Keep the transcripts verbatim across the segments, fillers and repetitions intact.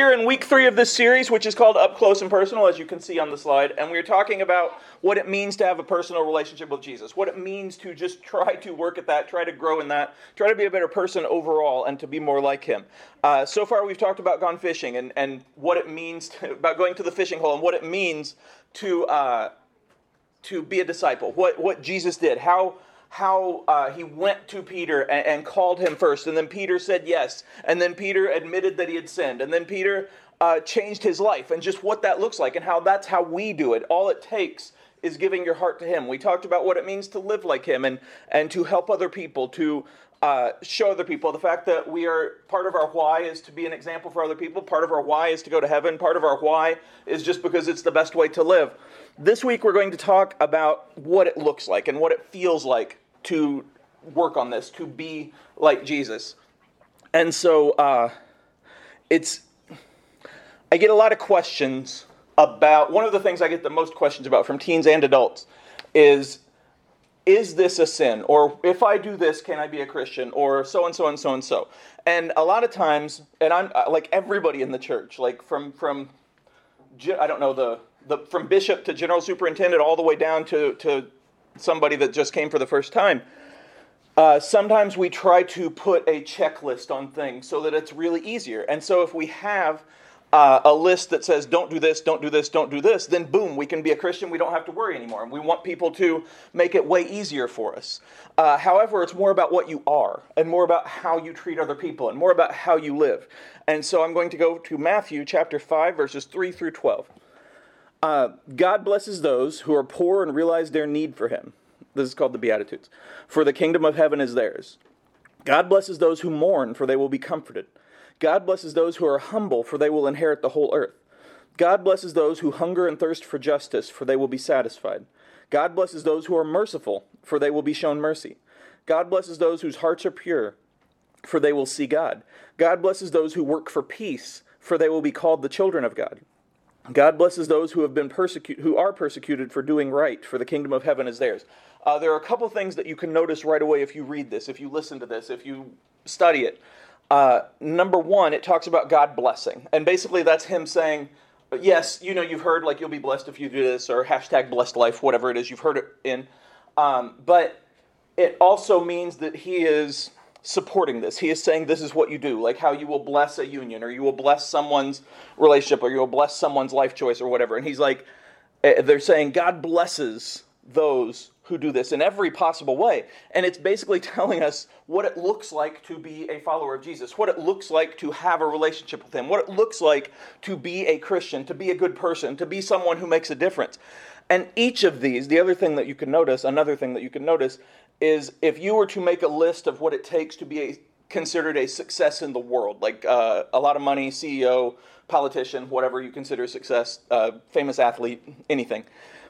Here in week three of this series, which is called Up Close and Personal, as you can see on the slide, and we're talking about what it means to have a personal relationship with Jesus, what it means to just try to work at that, try to grow in that, try to be a better person overall, and to be more like him. Uh, so far, we've talked about gone fishing and, and what it means, to, about going to the fishing hole, and what it means to uh, to be a disciple, what, what Jesus did, how... how uh, he went to Peter and, and called him first, and then Peter said yes, and then Peter admitted that he had sinned, and then Peter uh, changed his life, and just what that looks like, and how that's how we do it. All it takes is giving your heart to him. We talked about what it means to live like him and, and to help other people, to uh, show other people. The fact that we are, part of our why is to be an example for other people, part of our why is to go to heaven, part of our why is just because it's the best way to live. This week we're going to talk about what it looks like and what it feels like to work on this, to be like Jesus. And so uh, it's, I get a lot of questions about, one of the things I get the most questions about from teens and adults is, is this a sin? Or if I do this, can I be a Christian? Or so and so and so and so. And a lot of times, and I'm like everybody in the church, like from, from I don't know, the, the from bishop to general superintendent all the way down to, to somebody that just came for the first time. Uh, sometimes we try to put a checklist on things so that it's really easier. And so if we have uh, a list that says, don't do this, don't do this, don't do this, then boom, we can be a Christian. We don't have to worry anymore. And we want people to make it way easier for us. Uh, however, it's more about what you are and more about how you treat other people and more about how you live. And so I'm going to go to Matthew chapter five, verses three through twelve. Uh, God blesses those who are poor and realize their need for him. This is called the Beatitudes. For the kingdom of heaven is theirs. God blesses those who mourn, for they will be comforted. God blesses those who are humble, for they will inherit the whole earth. God blesses those who hunger and thirst for justice, for they will be satisfied. God blesses those who are merciful, for they will be shown mercy. God blesses those whose hearts are pure, for they will see God. God blesses those who work for peace, for they will be called the children of God. God blesses those who have been persecuted, who are persecuted for doing right, for the kingdom of heaven is theirs. Uh, there are a couple things that you can notice right away if you read this, if you listen to this, if you study it. Uh, number one, it talks about God blessing. And basically that's him saying, yes, you know, you've heard, like, you'll be blessed if you do this, or hashtag blessed life, whatever it is you've heard it in. Um, but it also means that he is supporting this. He is saying this is what you do, like how you will bless a union, or you will bless someone's relationship, or you will bless someone's life choice, or whatever. And he's like, they're saying God blesses those who do this in every possible way. And it's basically telling us what it looks like to be a follower of Jesus, what it looks like to have a relationship with him, what it looks like to be a Christian, to be a good person, to be someone who makes a difference. And each of these, the other thing that you can notice, another thing that you can notice is if you were to make a list of what it takes to be a, considered a success in the world, like uh, a lot of money, C E O, politician, whatever you consider success, uh, famous athlete, anything,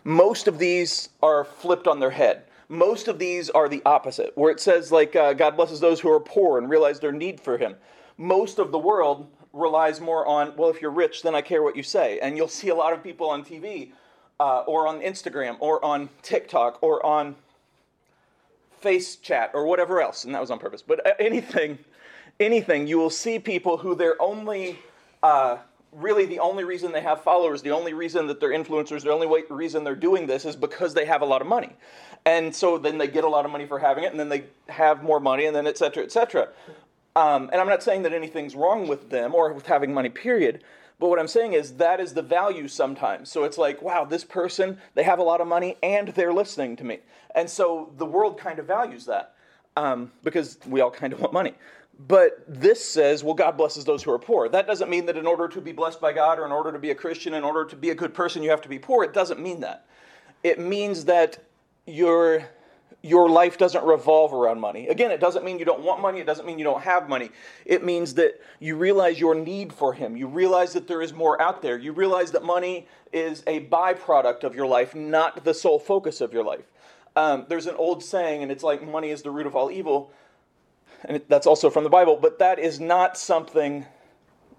most of these are flipped on their head. Most of these are the opposite, where it says, like, uh, God blesses those who are poor and realize their need for him. Most of the world relies more on, well, if you're rich, then I care what you say. And you'll see a lot of people on T V uh, or on Instagram or on TikTok or on Face Chat or whatever else, and that was on purpose, but anything, anything, you will see people who their only, uh, really the only reason they have followers, the only reason that they're influencers, the only way, reason they're doing this is because they have a lot of money. And so then they get a lot of money for having it, and then they have more money, and then et cetera, et cetera. Um, and I'm not saying that anything's wrong with them or with having money, period. But what I'm saying is that is the value sometimes. So it's like, wow, this person, they have a lot of money and they're listening to me. And so the world kind of values that um, because we all kind of want money. But this says, well, God blesses those who are poor. That doesn't mean that in order to be blessed by God or in order to be a Christian, in order to be a good person, you have to be poor. It doesn't mean that. It means that you're... your life doesn't revolve around money. Again, it doesn't mean you don't want money. It doesn't mean you don't have money. It means that you realize your need for him. You realize that there is more out there. You realize that money is a byproduct of your life, not the sole focus of your life. Um, there's an old saying, and it's like, money is the root of all evil. And it, that's also from the Bible. But that is not something,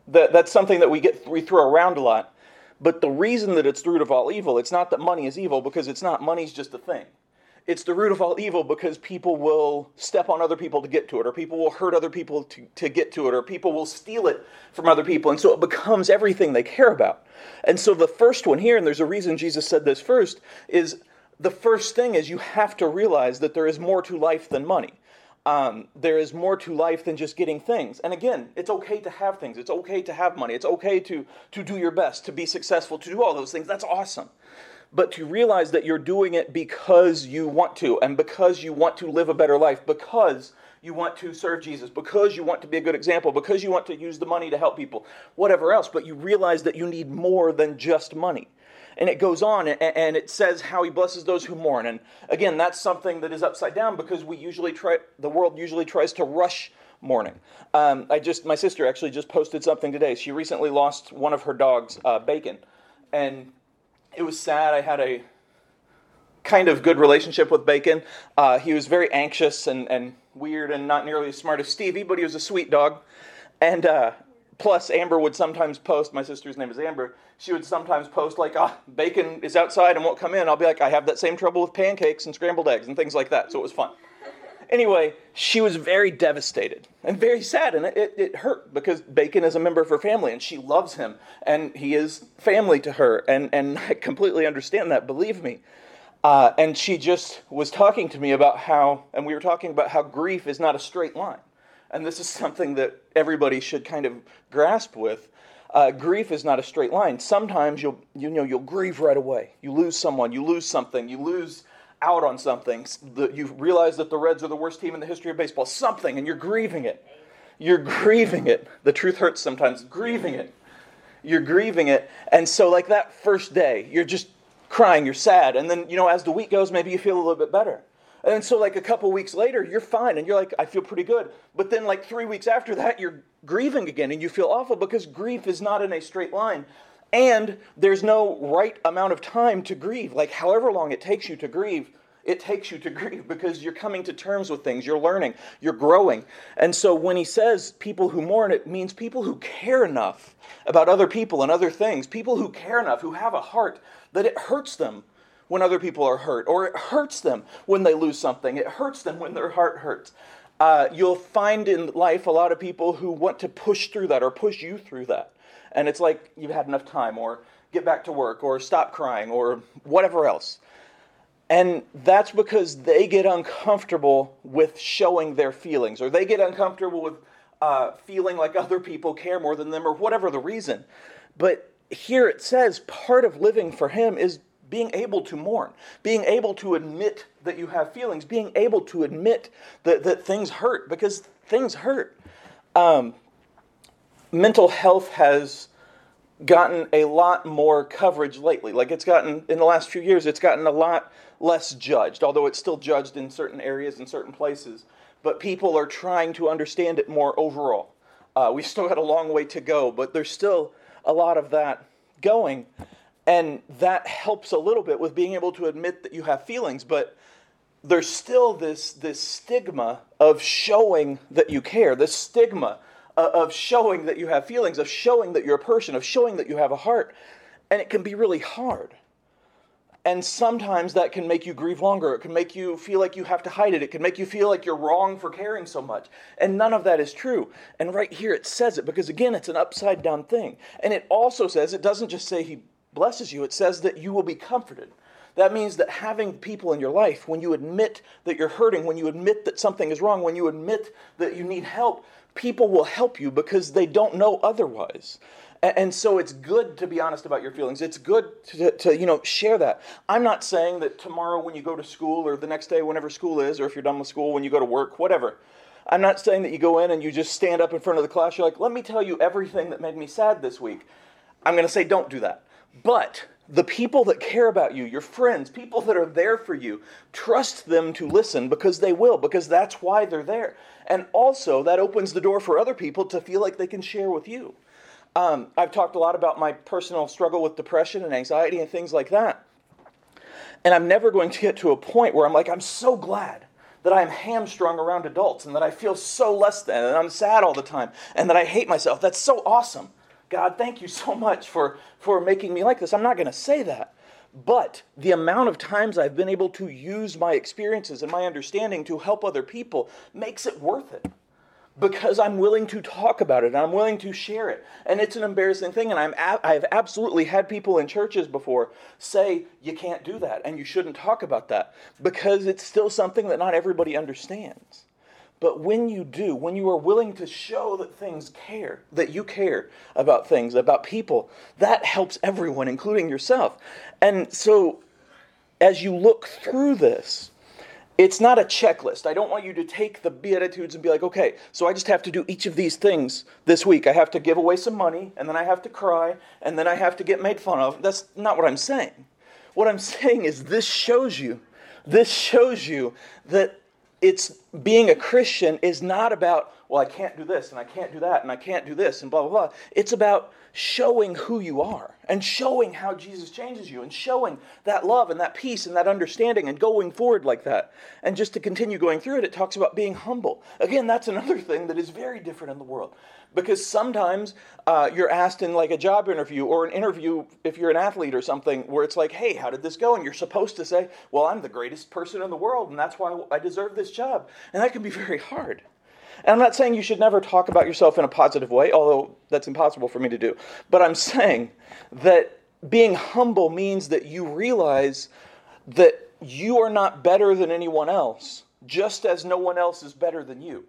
that that's something that we get we throw around a lot. But the reason that it's the root of all evil, it's not that money is evil, because it's not. Money's just a thing. it's the root of all evil, because people will step on other people to get to it, or people will hurt other people to, to get to it, or people will steal it from other people. And so it becomes everything they care about. And so the first one here, and there's a reason Jesus said this first, is the first thing is you have to realize that there is more to life than money. Um, there is more to life than just getting things. And again, it's okay to have things. It's okay to have money. It's okay to, to do your best, to be successful, to do all those things. That's awesome. But to realize that you're doing it because you want to, and because you want to live a better life, because you want to serve Jesus, because you want to be a good example, because you want to use the money to help people, whatever else. But you realize that you need more than just money. And it goes on, and it says how he blesses those who mourn. And again, that's something that is upside down, because we usually try, the world usually tries to rush mourning. Um, I just, my sister actually just posted something today. She recently lost one of her dogs, uh, Bacon, and it was sad. I had a kind of good relationship with Bacon. Uh, he was very anxious and, and weird, and not nearly as smart as Stevie, but he was a sweet dog. And uh, plus, Amber would sometimes post, my sister's name is Amber, she would sometimes post like, ah, Bacon is outside and won't come in. I'll be like, I have that same trouble with pancakes and scrambled eggs and things like that. So it was fun. Anyway, she was very devastated and very sad, and it, it, it hurt, because Bacon is a member of her family, and she loves him, and he is family to her, and, and I completely understand that, believe me. Uh, and she just was talking to me about how, and we were talking about how grief is not a straight line, and this is something that everybody should kind of grasp with. Uh, grief is not a straight line. Sometimes you'll, you know, you'll grieve right away. You lose someone, you lose something, you lose out on something, the, you realize that the Reds are the worst team in the history of baseball, something, and you're grieving it. You're grieving it. The truth hurts sometimes. Grieving it. You're grieving it. And so like that first day, you're just crying, you're sad. And then, you know, as the week goes, maybe you feel a little bit better. And so like a couple weeks later, you're fine, and you're like, I feel pretty good. But then like three weeks after that, you're grieving again, and you feel awful, because grief is not in a straight line. And there's no right amount of time to grieve. Like however long it takes you to grieve, it takes you to grieve, because you're coming to terms with things, you're learning, you're growing. And so when he says people who mourn, it means people who care enough about other people and other things, people who care enough, who have a heart that it hurts them when other people are hurt, or it hurts them when they lose something, it hurts them when their heart hurts. Uh, you'll find in life a lot of people who want to push through that, or push you through that. And it's like, you've had enough time, or get back to work, or stop crying, or whatever else. And that's because they get uncomfortable with showing their feelings, or they get uncomfortable with uh, feeling like other people care more than them, or whatever the reason. But here it says part of living for him is being able to mourn, being able to admit that you have feelings, being able to admit that, that things hurt, because things hurt. Um, Mental health has gotten a lot more coverage lately. Like it's gotten, in the last few years, it's gotten a lot less judged, although it's still judged in certain areas and certain places. But people are trying to understand it more overall. Uh, we've still got a long way to go, but there's still a lot of that going. And that helps a little bit with being able to admit that you have feelings, but there's still this, this stigma of showing that you care, this stigma of showing that you have feelings, of showing that you're a person, of showing that you have a heart. And it can be really hard. And sometimes that can make you grieve longer. It can make you feel like you have to hide it. It can make you feel like you're wrong for caring so much. And none of that is true. And right here it says it, because again, it's an upside down thing. And it also says, it doesn't just say he blesses you, it says that you will be comforted. That means that having people in your life, when you admit that you're hurting, when you admit that something is wrong, when you admit that you need help, people will help you because they don't know otherwise. And so it's good to be honest about your feelings. It's good to, to, you know, share that. I'm not saying that tomorrow when you go to school, or the next day whenever school is, or if you're done with school, when you go to work, whatever. I'm not saying that you go in and you just stand up in front of the class. You're like, let me tell you everything that made me sad this week. I'm going to say don't do that. But the people that care about you, your friends, people that are there for you, trust them to listen, because they will, because that's why they're there. And also, that opens the door for other people to feel like they can share with you. Um, I've talked a lot about my personal struggle with depression and anxiety and things like that. And I'm never going to get to a point where I'm like, I'm so glad that I'm hamstrung around adults, and that I feel so less than, and I'm sad all the time, and that I hate myself. That's so awesome. God, thank you so much for, for making me like this. I'm not going to say that. But the amount of times I've been able to use my experiences and my understanding to help other people makes it worth it. Because I'm willing to talk about it, and I'm willing to share it. And it's an embarrassing thing, and I'm a- I've absolutely had people in churches before say, you can't do that, and you shouldn't talk about that, because it's still something that not everybody understands. But when you do, when you are willing to show that things care, that you care about things, about people, that helps everyone, including yourself. And so, as you look through this, it's not a checklist. I don't want you to take the Beatitudes and be like, okay, so I just have to do each of these things this week. I have to give away some money, and then I have to cry, and then I have to get made fun of. That's not what I'm saying. What I'm saying is this shows you, this shows you that it's being a Christian is not about, well, I can't do this, and I can't do that, and I can't do this, and blah, blah, blah. It's about showing who you are and showing how Jesus changes you and showing that love and that peace and that understanding and going forward like that. And just to continue going through it, it talks about being humble. Again, that's another thing that is very different in the world, because sometimes uh, you're asked in like a job interview or an interview if you're an athlete or something where it's like, hey, how did this go? And you're supposed to say, well, I'm the greatest person in the world and that's why I deserve this job. And that can be very hard. And I'm not saying you should never talk about yourself in a positive way, although that's impossible for me to do. But I'm saying that being humble means that you realize that you are not better than anyone else, just as no one else is better than you.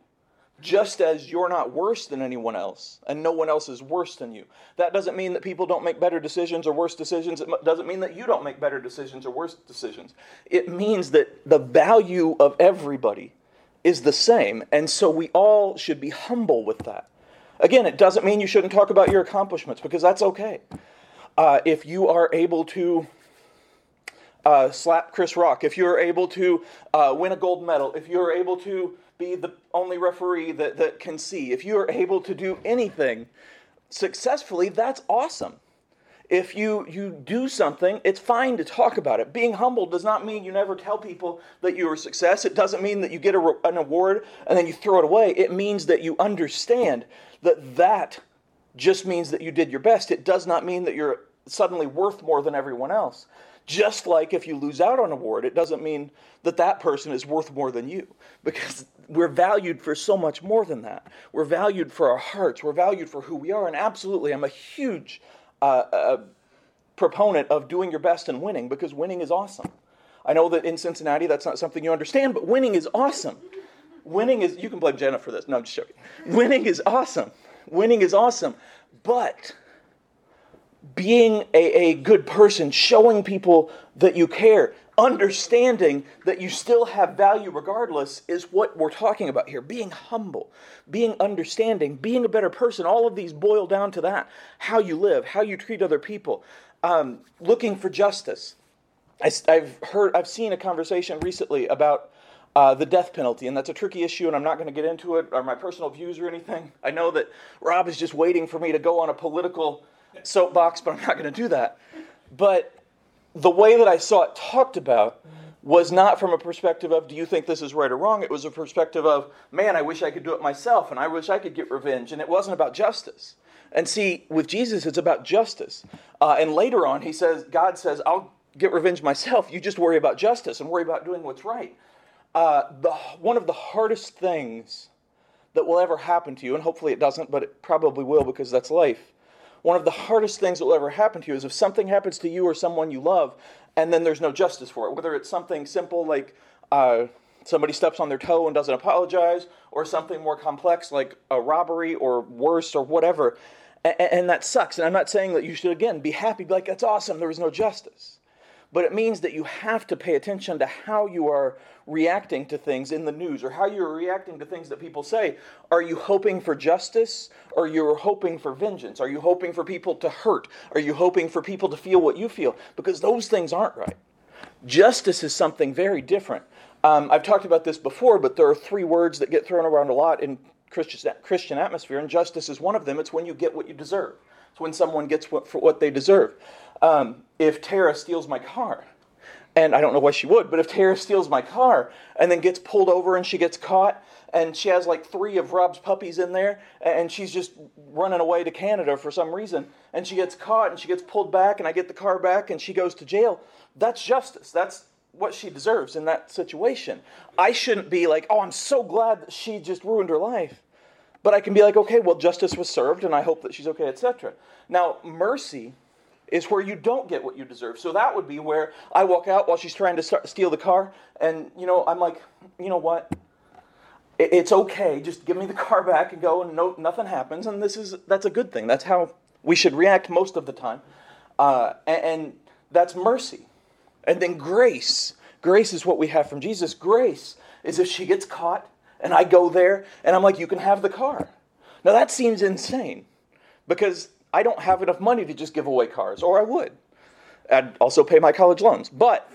Just as you're not worse than anyone else, and no one else is worse than you. That doesn't mean that people don't make better decisions or worse decisions. It doesn't mean that you don't make better decisions or worse decisions. It means that the value of everybody is the same, and so we all should be humble with that. Again, it doesn't mean you shouldn't talk about your accomplishments, because that's okay. Uh, if you are able to uh, slap Chris Rock, if you're able to uh, win a gold medal, if you're able to be the only referee that, that can see, if you're able to do anything successfully, that's awesome. If you, you do something, it's fine to talk about it. Being humble does not mean you never tell people that you are a success. It doesn't mean that you get a, an award and then you throw it away. It means that you understand that that just means that you did your best. It does not mean that you're suddenly worth more than everyone else. Just like if you lose out on an award, it doesn't mean that that person is worth more than you, because we're valued for so much more than that. We're valued for our hearts. We're valued for who we are. And absolutely, I'm a huge Uh, a proponent of doing your best and winning, because winning is awesome. I know that in Cincinnati that's not something you understand, but winning is awesome. Winning is, you can blame Jenna for this. No, I'm just joking. Winning is awesome. Winning is awesome. But being a, a good person, showing people that you care, understanding that you still have value regardless is what we're talking about here. Being humble, being understanding, being a better person, all of these boil down to that. How you live, how you treat other people, um, looking for justice. I, I've heard, I've seen a conversation recently about uh, the death penalty, and that's a tricky issue, and I'm not going to get into it or my personal views or anything. I know that Rob is just waiting for me to go on a political soapbox, but I'm not going to do that. But the way that I saw it talked about was not from a perspective of, do you think this is right or wrong? It was a perspective of, man, I wish I could do it myself, and I wish I could get revenge. And it wasn't about justice. And see, with Jesus, it's about justice. Uh, and later on, he says, God says, I'll get revenge myself. You just worry about justice and worry about doing what's right. Uh, the, one of the hardest things that will ever happen to you, and hopefully it doesn't, but it probably will, because that's life. One of the hardest things that will ever happen to you is if something happens to you or someone you love, and then there's no justice for it. Whether it's something simple like uh, somebody steps on their toe and doesn't apologize, or something more complex like a robbery or worse or whatever. And, and that sucks. And I'm not saying that you should, again, be happy, be like, that's awesome, there was no justice. But it means that you have to pay attention to how you are reacting to things in the news, or how you're reacting to things that people say. Are you hoping for justice, or you're hoping for vengeance? Are you hoping for people to hurt? Are you hoping for people to feel what you feel? Because those things aren't right. Justice is something very different. Um, I've talked about this before, but there are three words that get thrown around a lot in Christian Christian atmosphere, and justice is one of them. It's when you get what you deserve. It's when someone gets what, for what they deserve. Um, if Tara steals my car, And I don't know why she would, but if Tara steals my car and then gets pulled over and she gets caught and she has like three of Rob's puppies in there and she's just running away to Canada for some reason and she gets caught and she gets pulled back and I get the car back and she goes to jail, that's justice. That's what she deserves in that situation. I shouldn't be like, oh, I'm so glad that she just ruined her life. But I can be like, okay, well, justice was served and I hope that she's okay, et cetera. Now, mercy is where you don't get what you deserve. So that would be where I walk out while she's trying to start, steal the car. And, you know, I'm like, you know what? It, it's okay. Just give me the car back and go and no, nothing happens. And this is that's a good thing. That's how we should react most of the time. Uh, and, and that's mercy. And then grace. Grace is what we have from Jesus. Grace is if she gets caught and I go there and I'm like, you can have the car. Now that seems insane because I don't have enough money to just give away cars, or I would. I'd also pay my college loans. But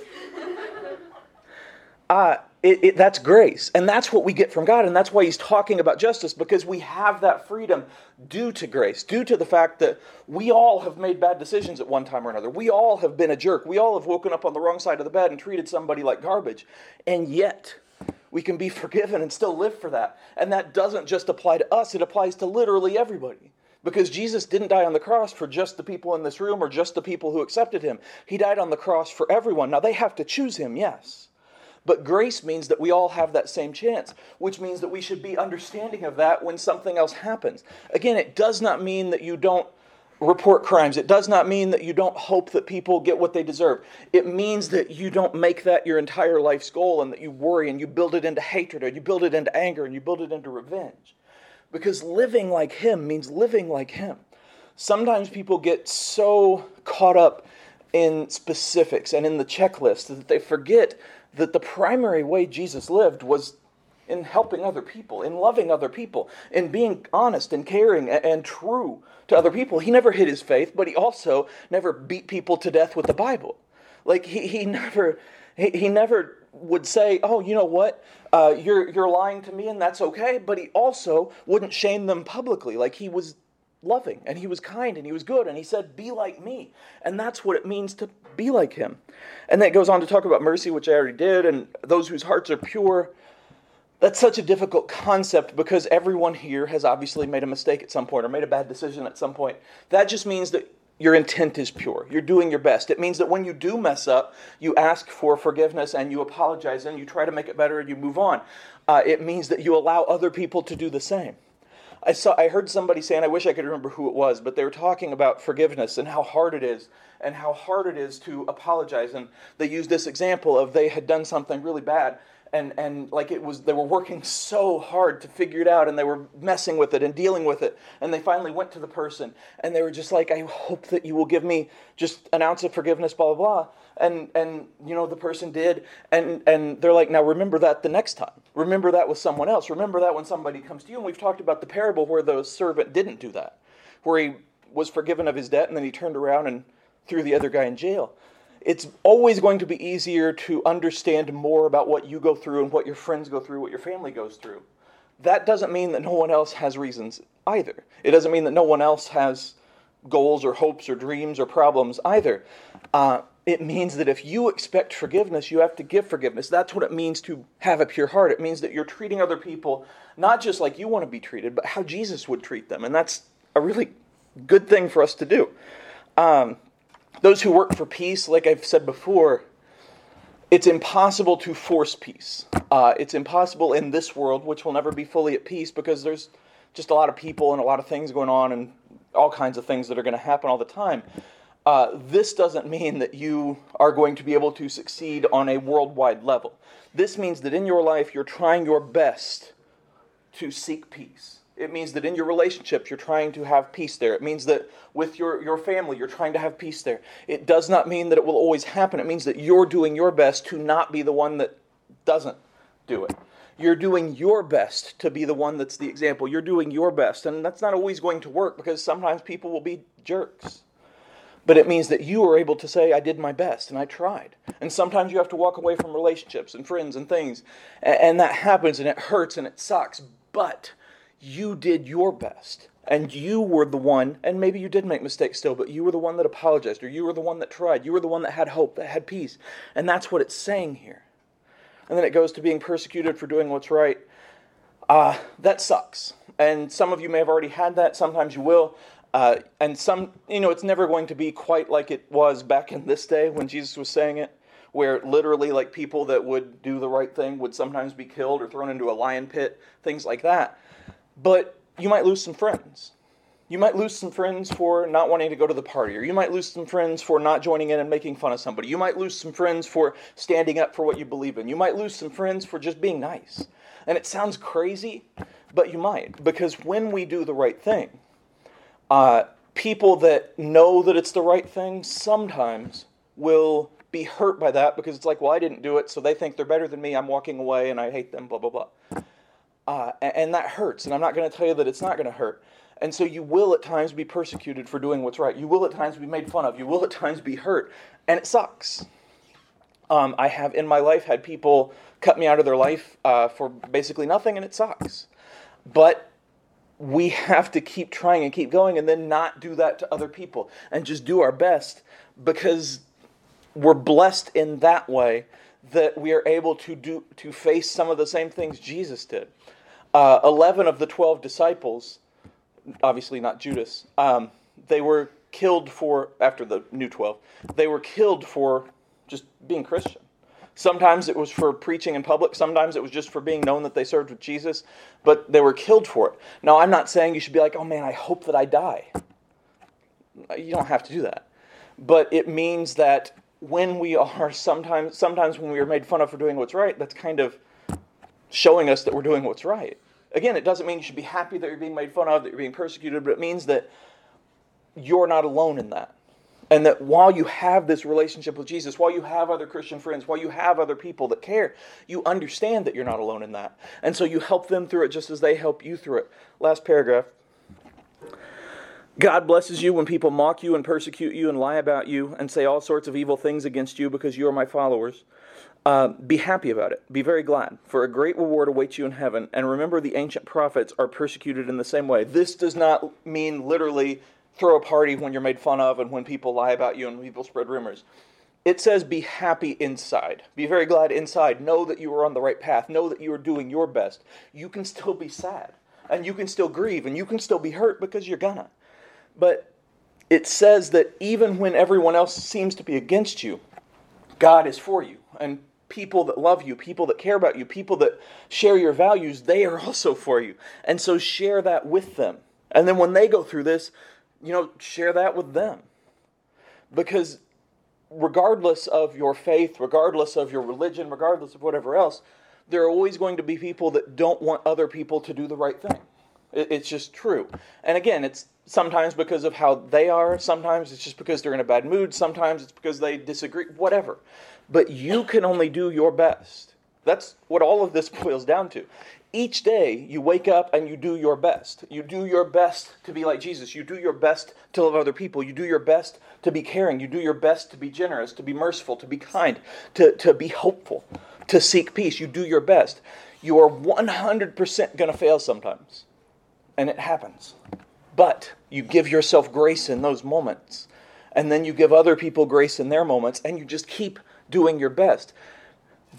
uh, it, it, that's grace. And that's what we get from God. And that's why he's talking about justice, because we have that freedom due to grace, due to the fact that we all have made bad decisions at one time or another. We all have been a jerk. We all have woken up on the wrong side of the bed and treated somebody like garbage. And yet we can be forgiven and still live for that. And that doesn't just apply to us. It applies to literally everybody. Because Jesus didn't die on the cross for just the people in this room or just the people who accepted him. He died on the cross for everyone. Now, they have to choose him, yes. But grace means that we all have that same chance, which means that we should be understanding of that when something else happens. Again, it does not mean that you don't report crimes. It does not mean that you don't hope that people get what they deserve. It means that you don't make that your entire life's goal and that you worry and you build it into hatred or you build it into anger and you build it into revenge. Because living like him means living like him. Sometimes people get so caught up in specifics and in the checklist that they forget that the primary way Jesus lived was in helping other people, in loving other people, in being honest and caring and true to other people. He never hid his faith, but he also never beat people to death with the Bible. Like, he, he never... He, he never would say, oh, you know what, uh, you're you're lying to me and that's okay, but he also wouldn't shame them publicly. Like, he was loving and he was kind and he was good and he said, be like me. And that's what it means to be like him. And then it goes on to talk about mercy, which I already did, and those whose hearts are pure. That's such a difficult concept because everyone here has obviously made a mistake at some point or made a bad decision at some point. That just means that your intent is pure. You're doing your best. It means that when you do mess up, you ask for forgiveness and you apologize and you try to make it better and you move on. Uh, it means that you allow other people to do the same. I saw, I heard somebody say, and I wish I could remember who it was, but they were talking about forgiveness and how hard it is and how hard it is to apologize. And they used this example of they had done something really bad. And and like it was, they were working so hard to figure it out and they were messing with it and dealing with it. And they finally went to the person and they were just like, I hope that you will give me just an ounce of forgiveness, blah, blah, blah. And, and you know, the person did. And, and they're like, now remember that the next time. Remember that with someone else. Remember that when somebody comes to you. And we've talked about the parable where the servant didn't do that, where he was forgiven of his debt and then he turned around and threw the other guy in jail. It's always going to be easier to understand more about what you go through and what your friends go through, what your family goes through. That doesn't mean that no one else has reasons either. It doesn't mean that no one else has goals or hopes or dreams or problems either. Uh, it means that if you expect forgiveness, you have to give forgiveness. That's what it means to have a pure heart. It means that you're treating other people not just like you want to be treated, but how Jesus would treat them. And that's a really good thing for us to do. Um... Those who work for peace, like I've said before, it's impossible to force peace. Uh, it's impossible in this world, which will never be fully at peace, because there's just a lot of people and a lot of things going on and all kinds of things that are going to happen all the time. Uh, this doesn't mean that you are going to be able to succeed on a worldwide level. This means that in your life, you're trying your best to seek peace. It means that in your relationships, you're trying to have peace there. It means that with your, your family, you're trying to have peace there. It does not mean that it will always happen. It means that you're doing your best to not be the one that doesn't do it. You're doing your best to be the one that's the example. You're doing your best. And that's not always going to work because sometimes people will be jerks. But it means that you are able to say, I did my best and I tried. And sometimes you have to walk away from relationships and friends and things. And, and that happens and it hurts and it sucks. But you did your best, and you were the one, and maybe you did make mistakes still, but you were the one that apologized, or you were the one that tried, you were the one that had hope, that had peace. And that's what it's saying here. And then it goes to being persecuted for doing what's right. Uh, that sucks. And some of you may have already had that. Sometimes you will. Uh, and some, you know, it's never going to be quite like it was back in this day when Jesus was saying it, where literally like people that would do the right thing would sometimes be killed or thrown into a lion pit, things like that. But you might lose some friends. You might lose some friends for not wanting to go to the party, or you might lose some friends for not joining in and making fun of somebody. You might lose some friends for standing up for what you believe in. You might lose some friends for just being nice. And it sounds crazy, but you might, because when we do the right thing, uh, people that know that it's the right thing sometimes will be hurt by that, because it's like, well, I didn't do it, so they think they're better than me, I'm walking away, and I hate them, blah, blah, blah. Uh, and, and that hurts, and I'm not going to tell you that it's not going to hurt. And so you will at times be persecuted for doing what's right. You will at times be made fun of. You will at times be hurt. And it sucks. Um, I have in my life had people cut me out of their life uh, for basically nothing, and it sucks. But we have to keep trying and keep going, and then not do that to other people. And just do our best, because we're blessed in that way that we are able to do to face some of the same things Jesus did. Uh, Eleven of the twelve disciples... obviously not Judas, um, they were killed for, after the new twelve, they were killed for just being Christian. Sometimes it was for preaching in public, sometimes it was just for being known that they served with Jesus, but they were killed for it. Now, I'm not saying you should be like, oh man, I hope that I die. You don't have to do that. But it means that when we are, sometimes, sometimes when we are made fun of for doing what's right, that's kind of showing us that we're doing what's right. Again, it doesn't mean you should be happy that you're being made fun of, that you're being persecuted, but it means that you're not alone in that. And that while you have this relationship with Jesus, while you have other Christian friends, while you have other people that care, you understand that you're not alone in that. And so you help them through it just as they help you through it. Last paragraph. God blesses you when people mock you and persecute you and lie about you and say all sorts of evil things against you because you are my followers. Uh, be happy about it. Be very glad, for a great reward awaits you in heaven. And remember, the ancient prophets are persecuted in the same way. This does not mean literally throw a party when you're made fun of and when people lie about you and people spread rumors. It says be happy inside. Be very glad inside. Know that you are on the right path. Know that you are doing your best. You can still be sad, and you can still grieve, and you can still be hurt, because you're gonna. But it says that even when everyone else seems to be against you, God is for you. And people that love you, people that care about you, people that share your values, they are also for you. And so share that with them. And then when they go through this, you know, share that with them. Because regardless of your faith, regardless of your religion, regardless of whatever else, there are always going to be people that don't want other people to do the right thing. It's just true. And again, it's sometimes because of how they are. Sometimes it's just because they're in a bad mood. Sometimes it's because they disagree, whatever. But you can only do your best. That's what all of this boils down to. Each day you wake up and you do your best. You do your best to be like Jesus. You do your best to love other people. You do your best to be caring. You do your best to be generous, to be merciful, to be kind, to, to be hopeful, to seek peace. You do your best. You are one hundred percent going to fail sometimes. And it happens. But you give yourself grace in those moments. And then you give other people grace in their moments. And you just keep doing your best.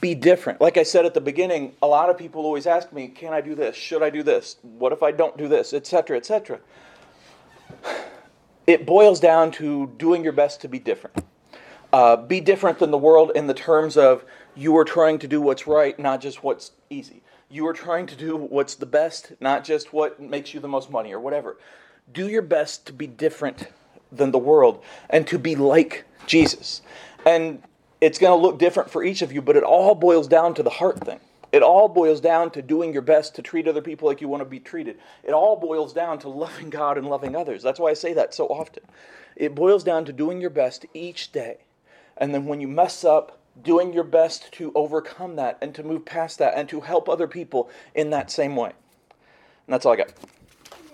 Be different. Like I said at the beginning, a lot of people always ask me, can I do this? Should I do this? What if I don't do this? Etc., et cetera. It boils down to doing your best to be different. Uh, be different than the world in the terms of you are trying to do what's right, not just what's easy. You are trying to do what's the best, not just what makes you the most money or whatever. Do your best to be different than the world and to be like Jesus. And it's going to look different for each of you, but it all boils down to the heart thing. It all boils down to doing your best to treat other people like you want to be treated. It all boils down to loving God and loving others. That's why I say that so often. It boils down to doing your best each day. And then when you mess up, doing your best to overcome that and to move past that and to help other people in that same way. And that's all I got.